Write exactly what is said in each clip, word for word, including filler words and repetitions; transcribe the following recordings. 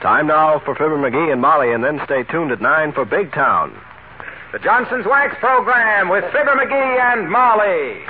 Time now for Fibber McGee and Molly, and then stay tuned at nine for Big Town. The Johnson's Wax Program with Fibber McGee and Molly.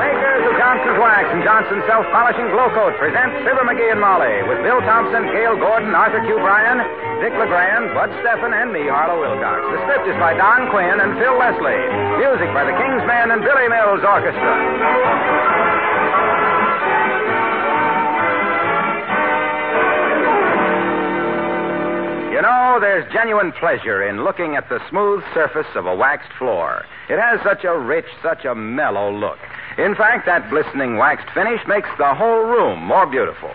Makers of Johnson's Wax and Johnson's Self-Polishing Glow Coat present Fibber McGee and Molly with Bill Thompson, Gail Gordon, Arthur Q. Bryan, Dick LeGrand, Bud Steffen, and me, Harlow Wilcox. The script is by Don Quinn and Phil Leslie. Music by the King's Men and Billy Mills Orchestra. You know, there's genuine pleasure in looking at the smooth surface of a waxed floor. It has such a rich, such a mellow look. In fact, that glistening waxed finish makes the whole room more beautiful.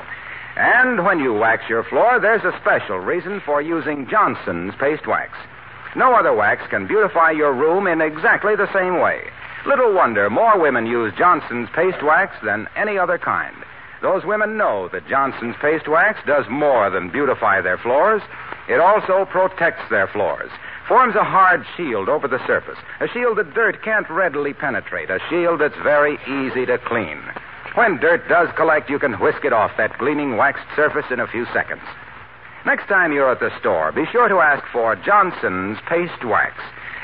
And when you wax your floor, there's a special reason for using Johnson's paste wax. No other wax can beautify your room in exactly the same way. Little wonder more women use Johnson's paste wax than any other kind. Those women know that Johnson's paste wax does more than beautify their floors. It also protects their floors, forms a hard shield over the surface, a shield that dirt can't readily penetrate, a shield that's very easy to clean. When dirt does collect, you can whisk it off that gleaming waxed surface in a few seconds. Next time you're at the store, be sure to ask for Johnson's Paste Wax.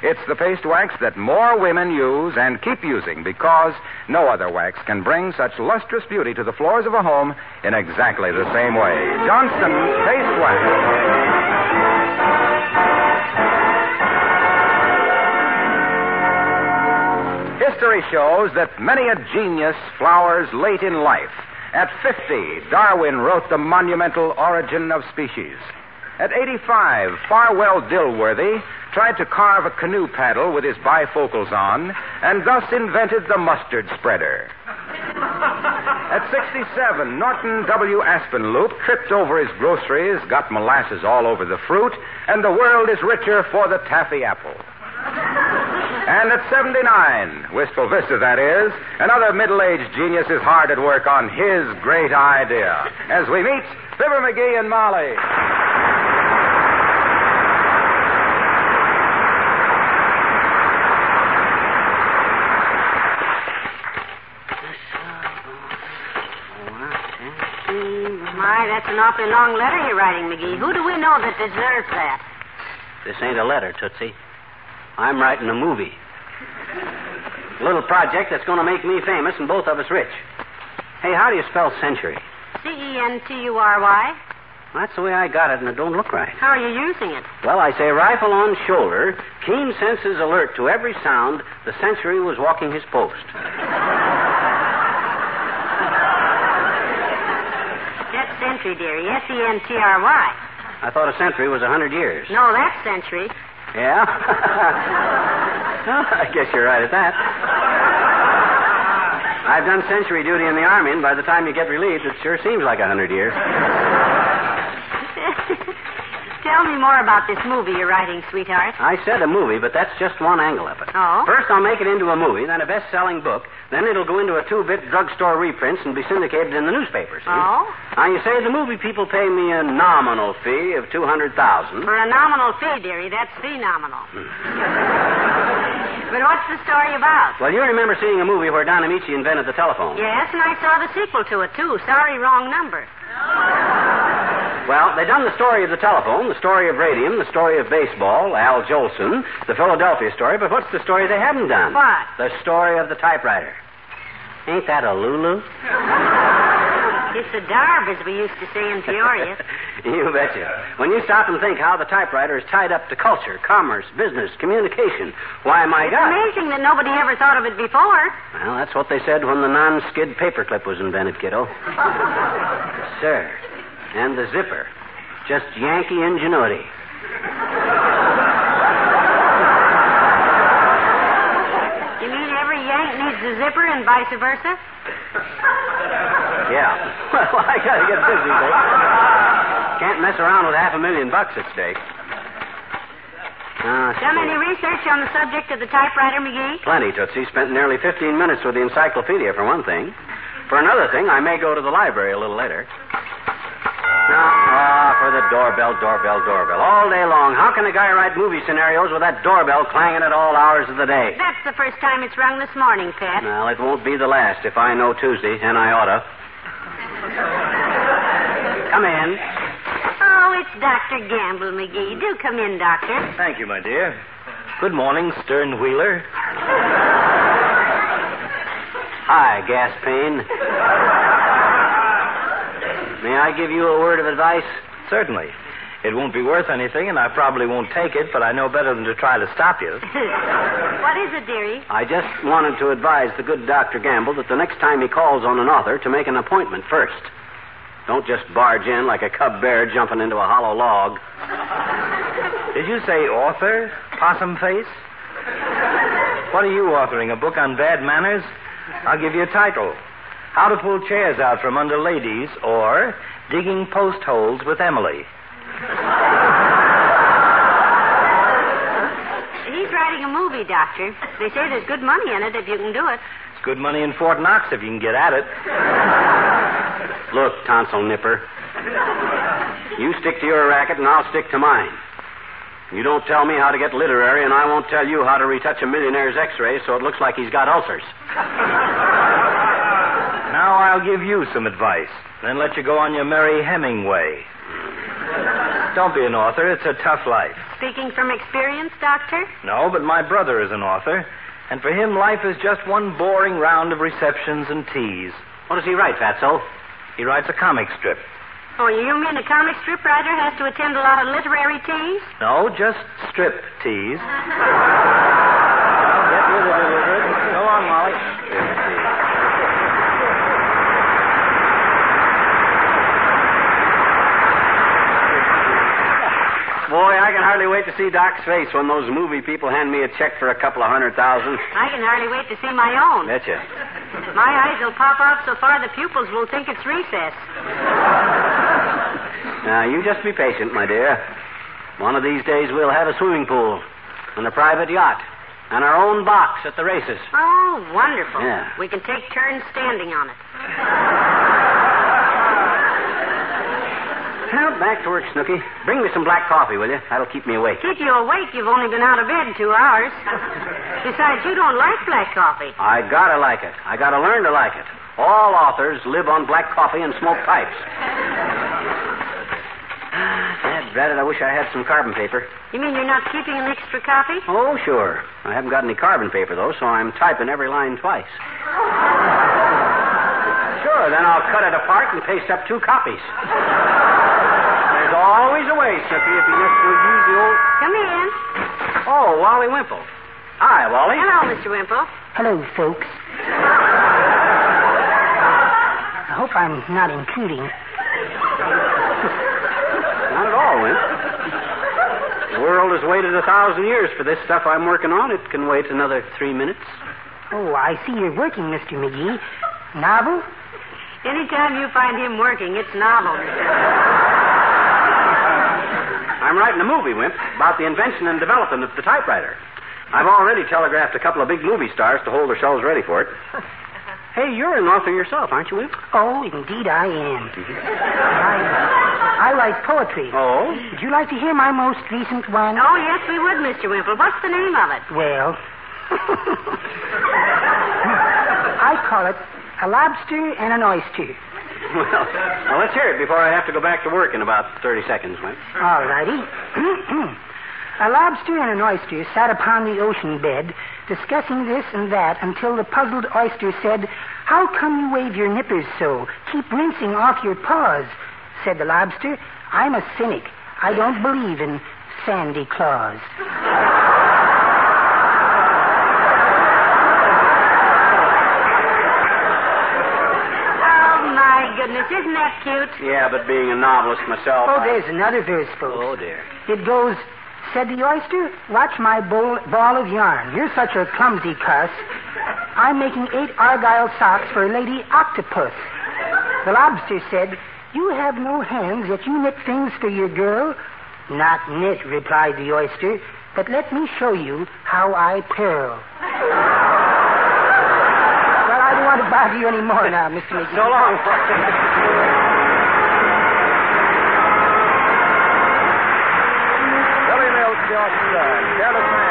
It's the paste wax that more women use and keep using because no other wax can bring such lustrous beauty to the floors of a home in exactly the same way. Johnson's Paste Wax. History shows that many a genius flowers late in life. At fifty, Darwin wrote the monumental Origin of Species. At eighty-five, Farwell Dilworthy tried to carve a canoe paddle with his bifocals on and thus invented the mustard spreader. At sixty-seven, Norton W. Aspen Loop tripped over his groceries, got molasses all over the fruit, and the world is richer for the taffy apple. And at seventy-nine, Wistful Vista, that is, another middle-aged genius is hard at work on his great idea. As we meet Fibber McGee and Molly. My, that's an awfully long letter you're writing, McGee. Who do we know that deserves that? This ain't a letter, Tootsie. I'm writing a movie. A little project that's going to make me famous and both of us rich. Hey, how do you spell century? C E N T U R Y. That's the way I got it, and it don't look right. How are you using it? Well, I say rifle on shoulder, keen senses alert to every sound, the century was walking his post. That's century, dearie. S E N T R Y. I thought a century was a hundred years. No, that's century. Yeah? Well, I guess you're right at that. I've done century duty in the Army, and by the time you get relieved, it sure seems like a hundred years. Tell me more about this movie you're writing, sweetheart. I said a movie, but that's just one angle of it. Oh? First, I'll make it into a movie, then a best-selling book, then it'll go into a two-bit drugstore reprints and be syndicated in the newspapers. Oh? Now, you say the movie people pay me a nominal fee of two hundred thousand dollars. For a nominal fee, dearie, that's phenomenal. But what's the story about? Well, you remember seeing a movie where Don Amici invented the telephone. Yes, and I saw the sequel to it, too. Sorry, wrong number. Well, they done the story of the telephone, the story of radium, the story of baseball, Al Jolson, the Philadelphia story, but what's the story they haven't done? What? The story of the typewriter. Ain't that a Lulu? It's a darb, as we used to say in Peoria. You betcha. When you stop and think how the typewriter is tied up to culture, commerce, business, communication, why, my it's God. It's amazing that nobody ever thought of it before. Well, that's what they said when the non-skid paperclip was invented, kiddo. Yes, sir. And the zipper. Just Yankee ingenuity. You mean every Yank needs a zipper and vice versa? Yeah. Well, I gotta get busy, though. Can't mess around with half a million bucks at stake. Uh, Done any research on the subject of the typewriter, McGee? Plenty, Tootsie. Spent nearly fifteen minutes with the encyclopedia, for one thing. For another thing, I may go to the library a little later. Ah, uh, for of the doorbell, doorbell, doorbell. All day long. How can a guy write movie scenarios with that doorbell clanging at all hours of the day? That's the first time it's rung this morning, Pat. Well, it won't be the last if I know Tuesday, and I oughta. Come in. Oh, it's Doctor Gamble, McGee. Do come in, Doctor. Thank you, my dear. Good morning, Stern Wheeler. Hi, Gaspane. May I give you a word of advice? Certainly. It won't be worth anything, and I probably won't take it, but I know better than to try to stop you. What is it, dearie? I just wanted to advise the good Doctor Gamble that the next time he calls on an author to make an appointment first. Don't just barge in like a cub bear jumping into a hollow log. Did you say author? Possum face? What are you authoring, a book on bad manners? I'll give you a title. How to Pull Chairs Out from Under Ladies, or Digging Post Holes with Emily. He's writing a movie, Doctor. They say there's good money in it if you can do it. It's good money in Fort Knox if you can get at it. Look, tonsil nipper. You stick to your racket and I'll stick to mine. You don't tell me how to get literary, and I won't tell you how to retouch a millionaire's x-rays so it looks like he's got ulcers. Now I'll give you some advice, then let you go on your merry Hemingway. Don't be an author. It's a tough life. Speaking from experience, Doctor? No, but my brother is an author, and for him life is just one boring round of receptions and teas. What does he write, Fatso? He writes a comic strip. Oh, you mean a comic strip writer has to attend a lot of literary teas? No, just strip teas. Get rid of it. Go on, Molly. Boy, I can hardly wait to see Doc's face when those movie people hand me a check for a couple of hundred thousand. I can hardly wait to see my own. Betcha. My eyes will pop out so far the pupils will think it's recess. Now, you just be patient, my dear. One of these days we'll have a swimming pool and a private yacht and our own box at the races. Oh, wonderful. Yeah. We can take turns standing on it. Now, back to work, Snooky. Bring me some black coffee, will you? That'll keep me awake. Keep you awake? You've only been out of bed two hours. Besides, you don't like black coffee. I gotta like it. I gotta learn to like it. All authors live on black coffee and smoke pipes. Dad, I wish I had some carbon paper. You mean you're not keeping an extra copy? Oh, sure. I haven't got any carbon paper, though, so I'm typing every line twice. Sure, then I'll cut it apart and paste up two copies. There's always a way, Snippy, if you just would use the old... Come in. Oh, Wally Wimple. Hi, Wally. Hello, Mister Wimple. Hello, folks. I hope I'm not intruding. The world has waited a thousand years for this stuff I'm working on. It can wait another three minutes. Oh, I see you're working, Mister McGee. Novel? Anytime you find him working, it's novel. I'm writing a movie, Wimp, about the invention and development of the typewriter. I've already telegraphed a couple of big movie stars to hold their shells ready for it. Hey, you're an author yourself, aren't you, Wimp? Oh, indeed I am. I... I like poetry. Oh? Would you like to hear my most recent one? Oh, yes, we would, Mister Wimple. What's the name of it? Well, I call it A Lobster and an Oyster. Well, well, let's hear it before I have to go back to work in about thirty seconds, Wimp. All righty. A lobster and an oyster sat upon the ocean bed, discussing this and that, until the puzzled oyster said, "How come you wave your nippers so? Keep rinsing off your paws." Said the lobster, "I'm a cynic. I don't believe in Sandy Claus." Oh, my goodness. Isn't that cute? Yeah, but being a novelist myself... Oh, I... there's another verse, folks. Oh, dear. It goes, said the oyster, "Watch my bowl, ball of yarn. You're such a clumsy cuss. I'm making eight Argyle socks for Lady Octopus." The lobster said, "You have no hands, yet you knit things for your girl." "Not knit," replied the oyster, "but let me show you how I purl." Well, I don't want to bother you any more now, Mister McGee. So long. Yorkshire, Dennis Mann.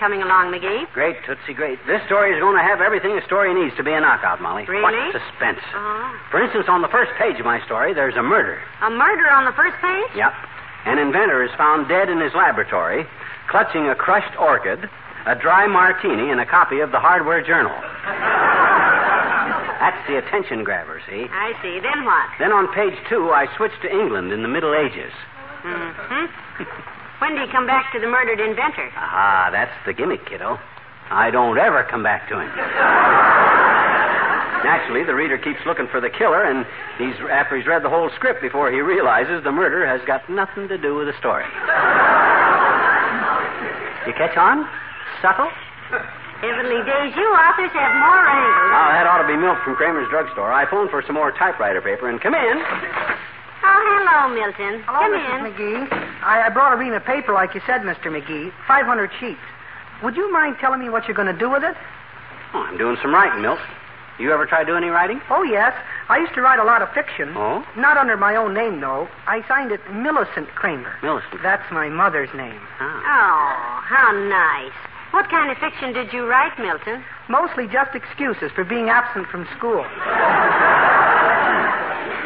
Coming along, McGee. Great, Tootsie, great. This story is going to have everything a story needs to be a knockout, Molly. Really? What suspense. Uh-huh. For instance, on the first page of my story, there's a murder. A murder on the first page? Yep. An inventor is found dead in his laboratory, clutching a crushed orchid, a dry martini, and a copy of the Hardware Journal. That's the attention grabber, see? I see. Then what? Then on page two, I switched to England in the Middle Ages. Mm-hmm. When do you come back to the murdered inventor? Ah, that's the gimmick, kiddo. I don't ever come back to him. Naturally, the reader keeps looking for the killer, and he's, after he's read the whole script before he realizes the murder has got nothing to do with the story. You catch on? Subtle? Heavenly days, you authors have more angles. Oh, that ought to be milk from Kramer's drugstore. I phoned for some more typewriter paper, and come in. Oh, hello, Milton. Hello, Come Missus in. McGee. I, I brought a ream of paper, like you said, Mister McGee. five hundred sheets. Would you mind telling me what you're going to do with it? Oh, I'm doing some writing, Milt. You ever try doing any writing? Oh, yes. I used to write a lot of fiction. Oh? Not under my own name, though. I signed it Millicent Kramer. Millicent. That's my mother's name. Oh. Oh, how nice. What kind of fiction did you write, Milton? Mostly just excuses for being absent from school.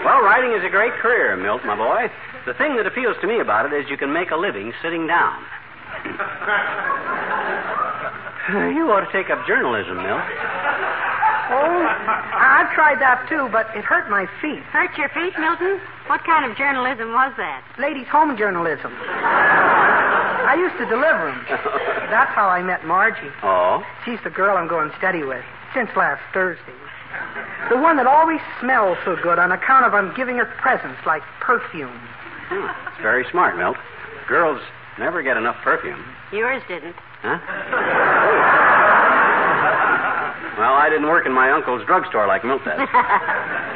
Well, writing is a great career, Milt, my boy. The thing that appeals to me about it is you can make a living sitting down. You ought to take up journalism, Milt. Oh, I've tried that, too, but it hurt my feet. Hurt your feet, Milton? What kind of journalism was that? Ladies' home journalism. I used to deliver them. That's how I met Margie. Oh? She's the girl I'm going steady with since last Thursday. The one that always smells so good on account of I'm giving her presents like perfume. Hmm. It's very smart, Milt. Girls never get enough perfume. Yours didn't. Huh? Well, I didn't work in my uncle's drugstore like Milt does.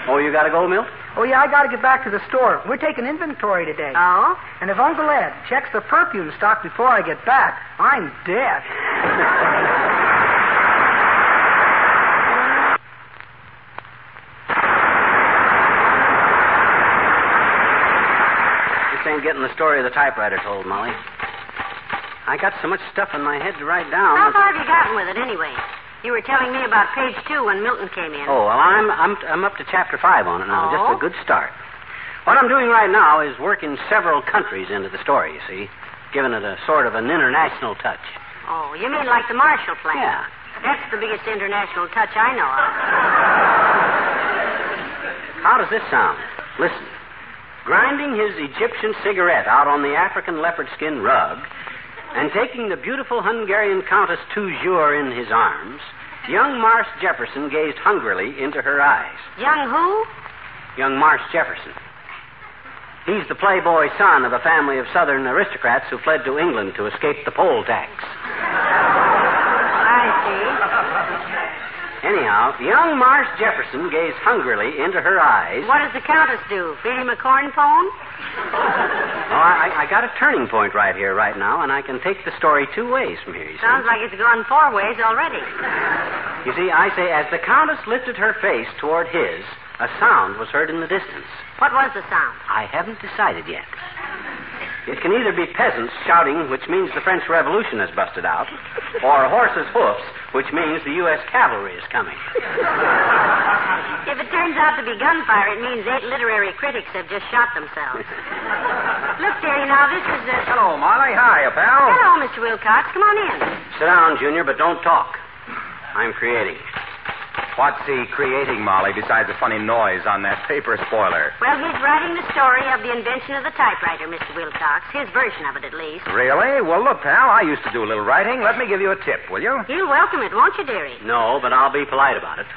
Oh, you got to go, Milt? Oh, yeah, I got to get back to the store. We're taking inventory today. Oh? And if Uncle Ed checks the perfume stock before I get back, I'm dead. Ain't getting the story of the typewriter told, Molly. I got so much stuff in my head to write down. How far have you gotten with it, anyway? You were telling me about page two when Milton came in. Oh, well, I'm I'm, I'm up to chapter five on it now. Oh. Just a good start. What I'm doing right now is working several countries into the story, you see, giving it a sort of an international touch. Oh, you mean like the Marshall Plan? Yeah. That's the biggest international touch I know of. How does this sound? Listen. Grinding his Egyptian cigarette out on the African leopard skin rug and taking the beautiful Hungarian Countess Toujour in his arms, young Marsh Jefferson gazed hungrily into her eyes. Young who? Young Marsh Jefferson. He's the playboy son of a family of Southern aristocrats who fled to England to escape the poll tax. I see. Anyhow, young Marsh Jefferson gazed hungrily into her eyes. What does the Countess do? Feed him a cornpone? Oh, I, I got a turning point right here, right now, and I can take the story two ways from here, you see. Sounds like it's gone four ways already. You see, I say, as the Countess lifted her face toward his, a sound was heard in the distance. What was the sound? I haven't decided yet. It can either be peasants shouting, which means the French Revolution has busted out, or horses' hoofs, which means the U S cavalry is coming. If it turns out to be gunfire, it means eight literary critics have just shot themselves. Look, dearie, now, this is a... Hello, Molly. Hi, pal. Hello, Mister Wilcox. Come on in. Sit down, Junior, but don't talk. I'm creating. What's he creating, Molly, besides a funny noise on that paper spoiler? Well, he's writing the story of the invention of the typewriter, Mister Wilcox. His version of it, at least. Really? Well, look, pal, I used to do a little writing. Let me give you a tip, will you? You'll welcome it, won't you, dearie? No, but I'll be polite about it.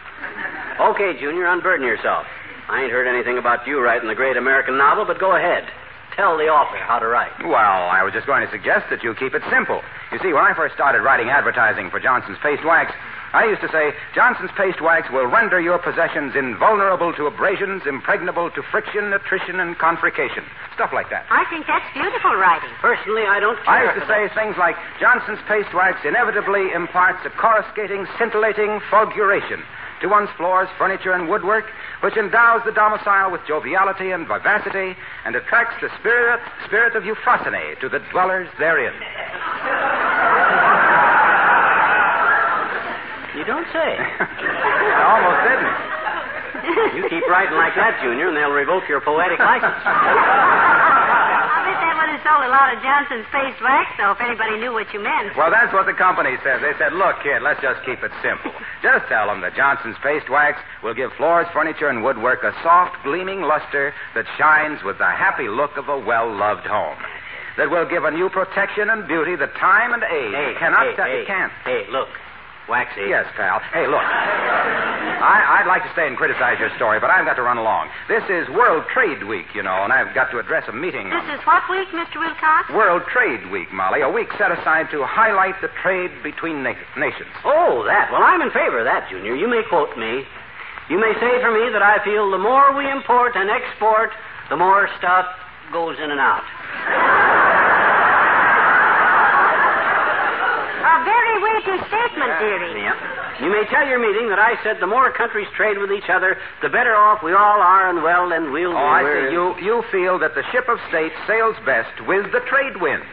Okay, Junior, unburden yourself. I ain't heard anything about you writing the great American novel, but go ahead. Tell the author how to write. Well, I was just going to suggest that you keep it simple. You see, when I first started writing advertising for Johnson's Face Wax, I used to say, Johnson's Paste Wax will render your possessions invulnerable to abrasions, impregnable to friction, attrition, and confrication. Stuff like that. I think that's beautiful writing. Personally, I don't care. I used to say that. Things like, Johnson's Paste Wax inevitably imparts a coruscating, scintillating fulguration to one's floors, furniture, and woodwork, which endows the domicile with joviality and vivacity, and attracts the spirit, spirit of euphrosyne to the dwellers therein. You don't say. I almost didn't. You keep writing like that, Junior, and they'll revoke your poetic license. I bet they would have sold a lot of Johnson's Face Wax, though, if anybody knew what you meant. Well, that's what the company says. They said, look, kid, let's just keep it simple. Just tell them that Johnson's Face Wax will give floors, furniture, and woodwork a soft, gleaming luster that shines with the happy look of a well-loved home. That will give a new protection and beauty that time and age hey, cannot... Hey, t- hey, can't. hey, look. Waxy. Yes, pal. Hey, look. I, I'd like to stay and criticize your story, but I've got to run along. This is World Trade Week, you know, and I've got to address a meeting. This is what week, Mister Wilcox? World Trade Week, Molly. A week set aside to highlight the trade between na- nations. Oh, that. Well, I'm in favor of that, Junior. You may quote me. You may say for me that I feel the more we import and export, the more stuff goes in and out. A very weighty statement, dearie. Yeah. You may tell your meeting that I said the more countries trade with each other, the better off we all are, and well, and we'll be. Oh, I see. You, you feel that the ship of state sails best with the trade winds.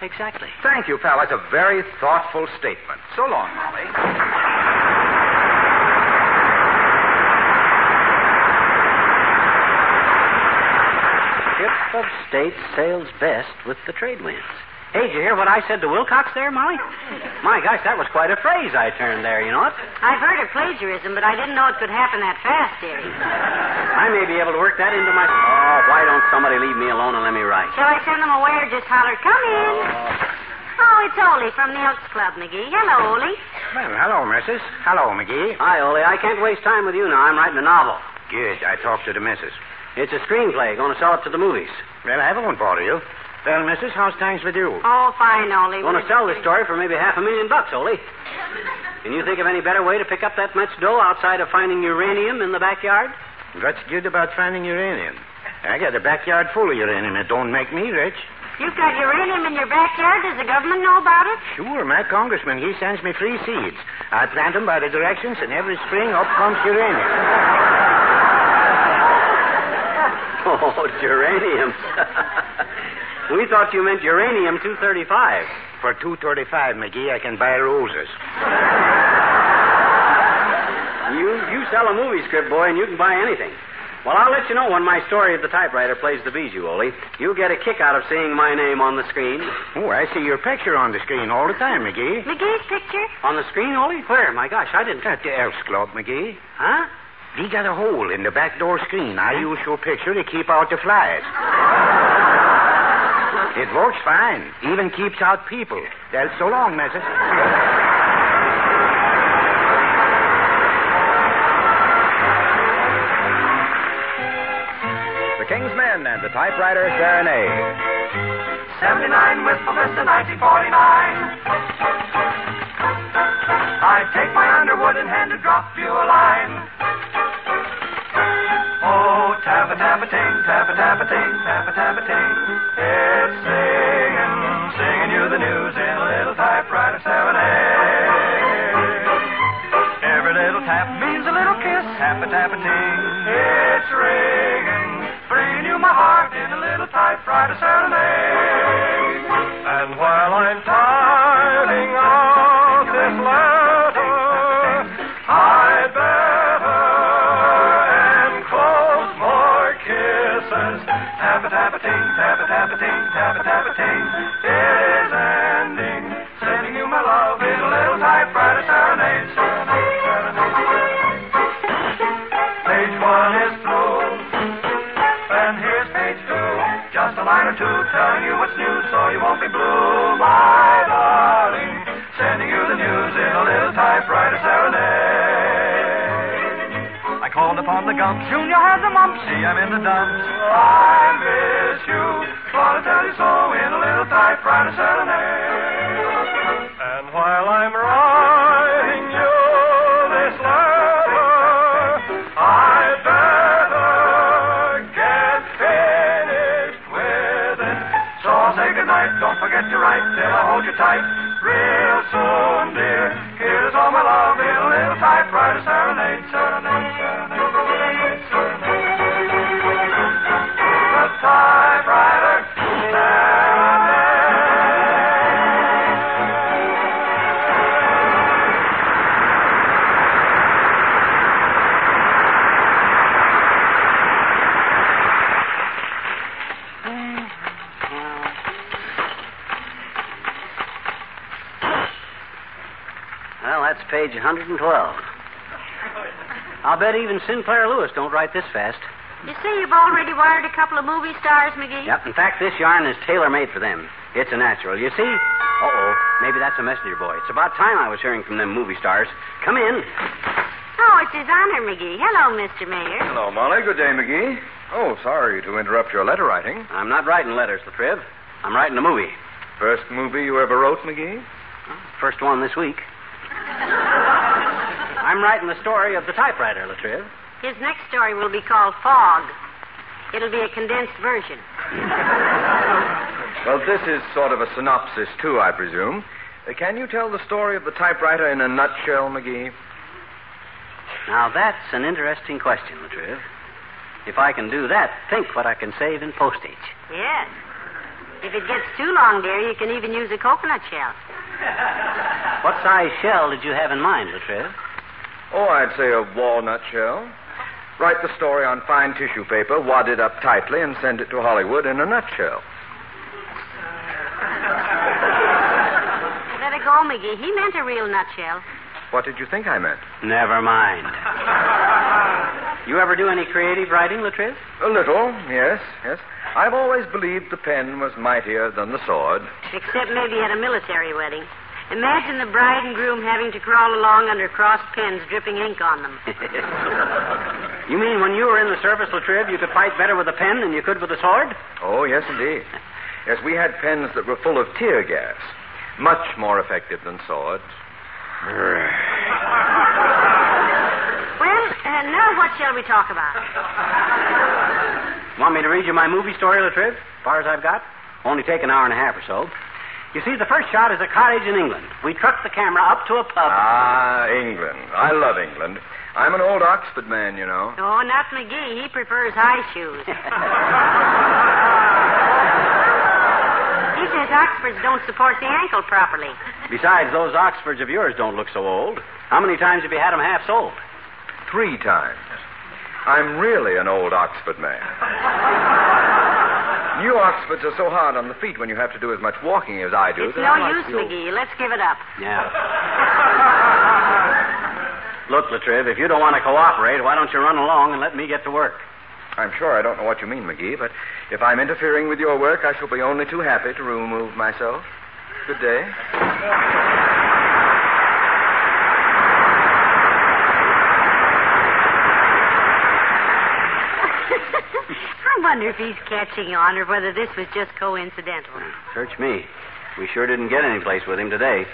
Exactly. Thank you, pal. That's a very thoughtful statement. So long, Molly. Ship of state sails best with the trade winds. Hey, did you hear what I said to Wilcox there, Molly? My gosh, that was quite a phrase I turned there, you know it? I've heard of plagiarism, but I didn't know it could happen that fast, dearie. I may be able to work that into my... Oh, why don't somebody leave me alone and let me write? Shall I send them away or just holler, come in? Oh, oh it's Ole from the Elks Club, McGee. Hello, Ole. Well, hello, missus. Hello, McGee. Hi, Ole. I can't waste time with you now. I'm writing a novel. Good. I talked to the missus. It's a screenplay. Going to sell it to the movies. Well, I haven't bother you. Well, missus, how's things with you? Oh, fine, Ole. Want to sell this story for maybe half a million bucks, Ole. Can you think of any better way to pick up that much dough outside of finding uranium in the backyard? What's good about finding uranium? I got a backyard full of uranium. It don't make me rich. You've got uranium in your backyard? Does the government know about it? Sure. My congressman, he sends me free seeds. I plant them by the directions, and every spring up comes uranium. Oh, geranium. We thought you meant uranium two thirty-five. For two thirty-five, McGee, I can buy roses. you you sell a movie script, boy, and you can buy anything. Well, I'll let you know when my story of the typewriter plays the bijou, Ole. You'll get a kick out of seeing my name on the screen. Oh, I see your picture on the screen all the time, McGee. McGee's picture? On the screen, Ole? Where? My gosh, I didn't... At the Elks Club, McGee. Huh? We got a hole in the back door screen. I use your picture to keep out the flies. It works fine. Even keeps out people. That's so long, missus. The King's Men and and the typewriter serenade. seventy-nine Wistful Vista, nineteen forty-nine. I take my Underwood and hand to drop you a line. Oh, tap-a-tap-a-ting, tap-a-tap-a-ting, tap-a-tap-a-ting. It's singing, singing you the news in a little typewriter serenade. Every little tap means a little kiss, tap-a-tap-a-ting. It's ringing, bringing you my heart in a little typewriter serenade. And while I'm typing out this letter, I'd better enclose more kisses. Tap-a-tap-a-ting, tap-a-tap-a-ting, tap-a-tap-a-ting. It is ending, sending you my love in a little typewriter serenade. Serenade, serenade. Page one is through, and here's page two. Just a line or two telling you what's new so you won't be blue, my darling. Sending you the news in a little typewriter serenade. I called upon the Gumps, Junior has a mump, see I'm in the dumps. I miss you, gotta tell you so in a little typewriter serenade. And while I'm writing you this letter, I'd better get finished with it. So I'll say goodnight. Don't forget to write till I hold you tight. Real soon, dear. Here's all my love in a little typewriter serenade, serenade, serenade, serenade, serenade. The typewriter serenade. That's page one hundred twelve. I'll bet even Sinclair Lewis don't write this fast. You say you've already wired a couple of movie stars, McGee? Yep. In fact, this yarn is tailor-made for them. It's a natural. You see? Uh-oh. Maybe that's a messenger boy. It's about time I was hearing from them movie stars. Come in. Oh, it's his honor, McGee. Hello, Mister Mayor. Hello, Molly. Good day, McGee. Oh, sorry to interrupt your letter writing. I'm not writing letters, Latriv. I'm writing a movie. First movie you ever wrote, McGee? First one this week. I'm writing the story of the typewriter, Latriv. His next story will be called Fog. It'll be a condensed version. Well, this is sort of a synopsis, too, I presume. Uh, can you tell the story of the typewriter in a nutshell, McGee? Now, that's an interesting question, Latriv. If I can do that, think what I can save in postage. Yes. If it gets too long, dear, you can even use a coconut shell. What size shell did you have in mind, Latriv? Oh, I'd say a walnut shell. Write the story on fine tissue paper, wad it up tightly, and send it to Hollywood in a nutshell. You better go, McGee. He meant a real nutshell. What did you think I meant? Never mind. You ever do any creative writing, Latriv? A little, yes, yes. I've always believed the pen was mightier than the sword. Except maybe at a military wedding. Imagine the bride and groom having to crawl along under crossed pens dripping ink on them. You mean when you were in the service, Latriv, you could fight better with a pen than you could with a sword? Oh, yes, indeed. Yes, we had pens that were full of tear gas. Much more effective than swords. Well, uh, now what shall we talk about? Want me to read you my movie story, Latriv? As far as I've got? Only take an hour and a half or so. You see, the first shot is a cottage in England. We trucked the camera up to a pub. Ah, England. I love England. I'm an old Oxford man, you know. Oh, not McGee. He prefers high shoes. He says Oxfords don't support the ankle properly. Besides, those Oxfords of yours don't look so old. How many times have you had them half-soled? Three times. I'm really an old Oxford man. New Oxfords are so hard on the feet when you have to do as much walking as I do. It's no use, McGee. Let's give it up. Yeah. Look, Latriv, if you don't want to cooperate, why don't you run along and let me get to work? I'm sure I don't know what you mean, McGee, but if I'm interfering with your work, I shall be only too happy to remove myself. Good day. I wonder if he's catching on or whether this was just coincidental. Search me. We sure didn't get any place with him today.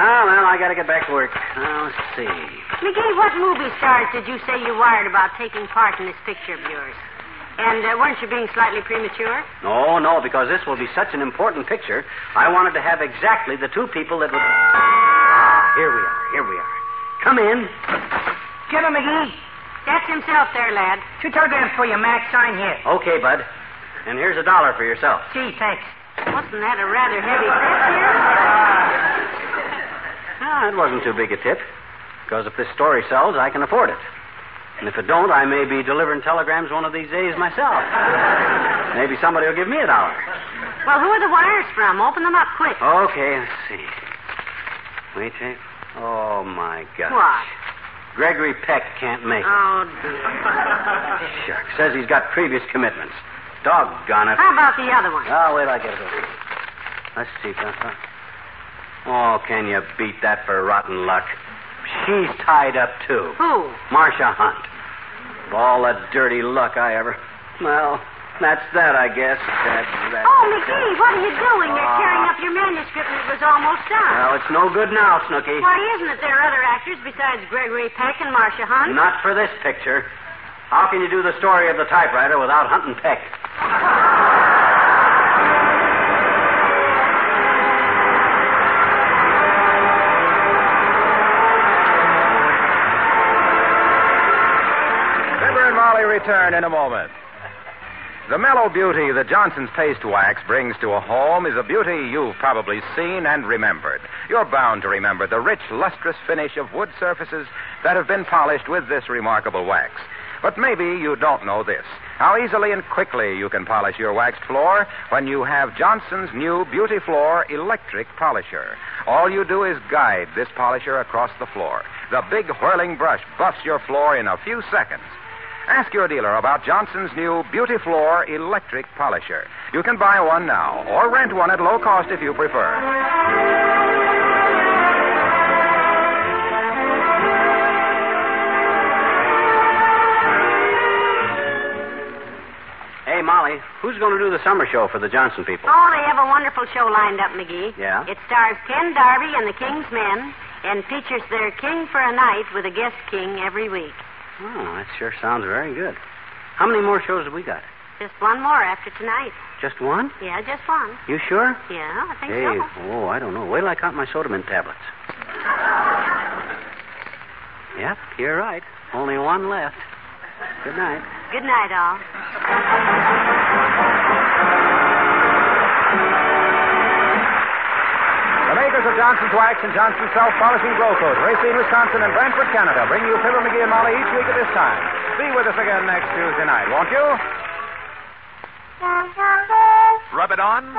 Oh, well, I got to get back to work. Now, let's see. McGee, what movie stars did you say you wired about taking part in this picture of yours? And uh, weren't you being slightly premature? No, no, because this will be such an important picture. I wanted to have exactly the two people that would... Ah, here we are, here we are. Come in. Get him, McGee. That's himself there, lad. Two telegrams for you, Mac. Sign here. Okay, bud. And here's a dollar for yourself. Gee, thanks. Wasn't that a rather heavy tip here? Ah, it wasn't too big a tip. Because if this story sells, I can afford it. And if it don't, I may be delivering telegrams one of these days myself. Maybe somebody will give me a dollar. Well, who are the wires from? Open them up quick. Okay, let's see. Wait, hey. Oh, my gosh. What? Gregory Peck can't make it. Oh, dear. Shucks. Says he's got previous commitments. Doggone it. How about the other one? Oh, wait, I get it over. Let's see. Oh, can you beat that for rotten luck? She's tied up, too. Who? Marcia Hunt. Of all the dirty luck I ever... Well, that's that, I guess. That's that. Oh, McGee, what are you doing? You're uh... tearing up your manuscript and it was almost done. Well, it's no good now, Snooky. Why isn't it? There are other actors besides Gregory Peck and Marcia Hunt. Not for this picture. How can you do the story of the typewriter without Hunt and Peck? Return in a moment. The mellow beauty that Johnson's Paste Wax brings to a home is a beauty you've probably seen and remembered. You're bound to remember the rich, lustrous finish of wood surfaces that have been polished with this remarkable wax. But maybe you don't know this, how easily and quickly you can polish your waxed floor when you have Johnson's new Beauty Floor electric polisher. All you do is guide this polisher across the floor. The big whirling brush buffs your floor in a few seconds. Ask your dealer about Johnson's new Beauty Floor electric polisher. You can buy one now or rent one at low cost if you prefer. Hey, Molly, who's going to do the summer show for the Johnson people? Oh, they have a wonderful show lined up, McGee. Yeah? It stars Ken Darby and the King's Men and features their king for a night with a guest king every week. Oh, that sure sounds very good. How many more shows have we got? Just one more after tonight. Just one? Yeah, just one. You sure? Yeah, I think hey, so. Oh, I don't know. Wait till I count my soda mint tablets. Yep, you're right. Only one left. Good night. Good night, all. Of Johnson's Wax and Johnson's Self-Polishing Glow Coat, Racine, Wisconsin, and Brantford, Canada, bring you Fibber McGee and Molly each week at this time. Be with us again next Tuesday night, won't you? Rub it on.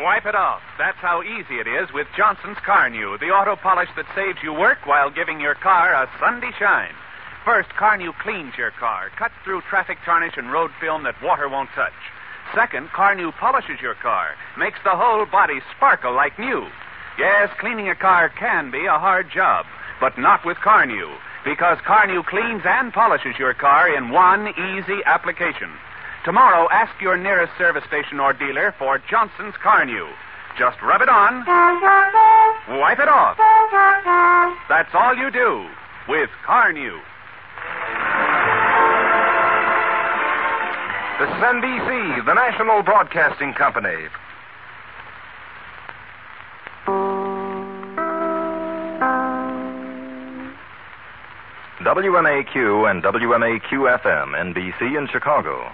Wipe it off. That's how easy it is with Johnson's Carnew, the auto polish that saves you work while giving your car a Sunday shine. First, Carnew cleans your car, cuts through traffic tarnish and road film that water won't touch. Second, Carnew polishes your car, makes the whole body sparkle like new. Yes, cleaning a car can be a hard job, but not with Carnew, because Carnew cleans and polishes your car in one easy application. Tomorrow, ask your nearest service station or dealer for Johnson's Carnew. Just rub it on, wipe it off. That's all you do with Carnew. This is N B C, the National Broadcasting Company. W M A Q and W M A Q F M, N B C in Chicago.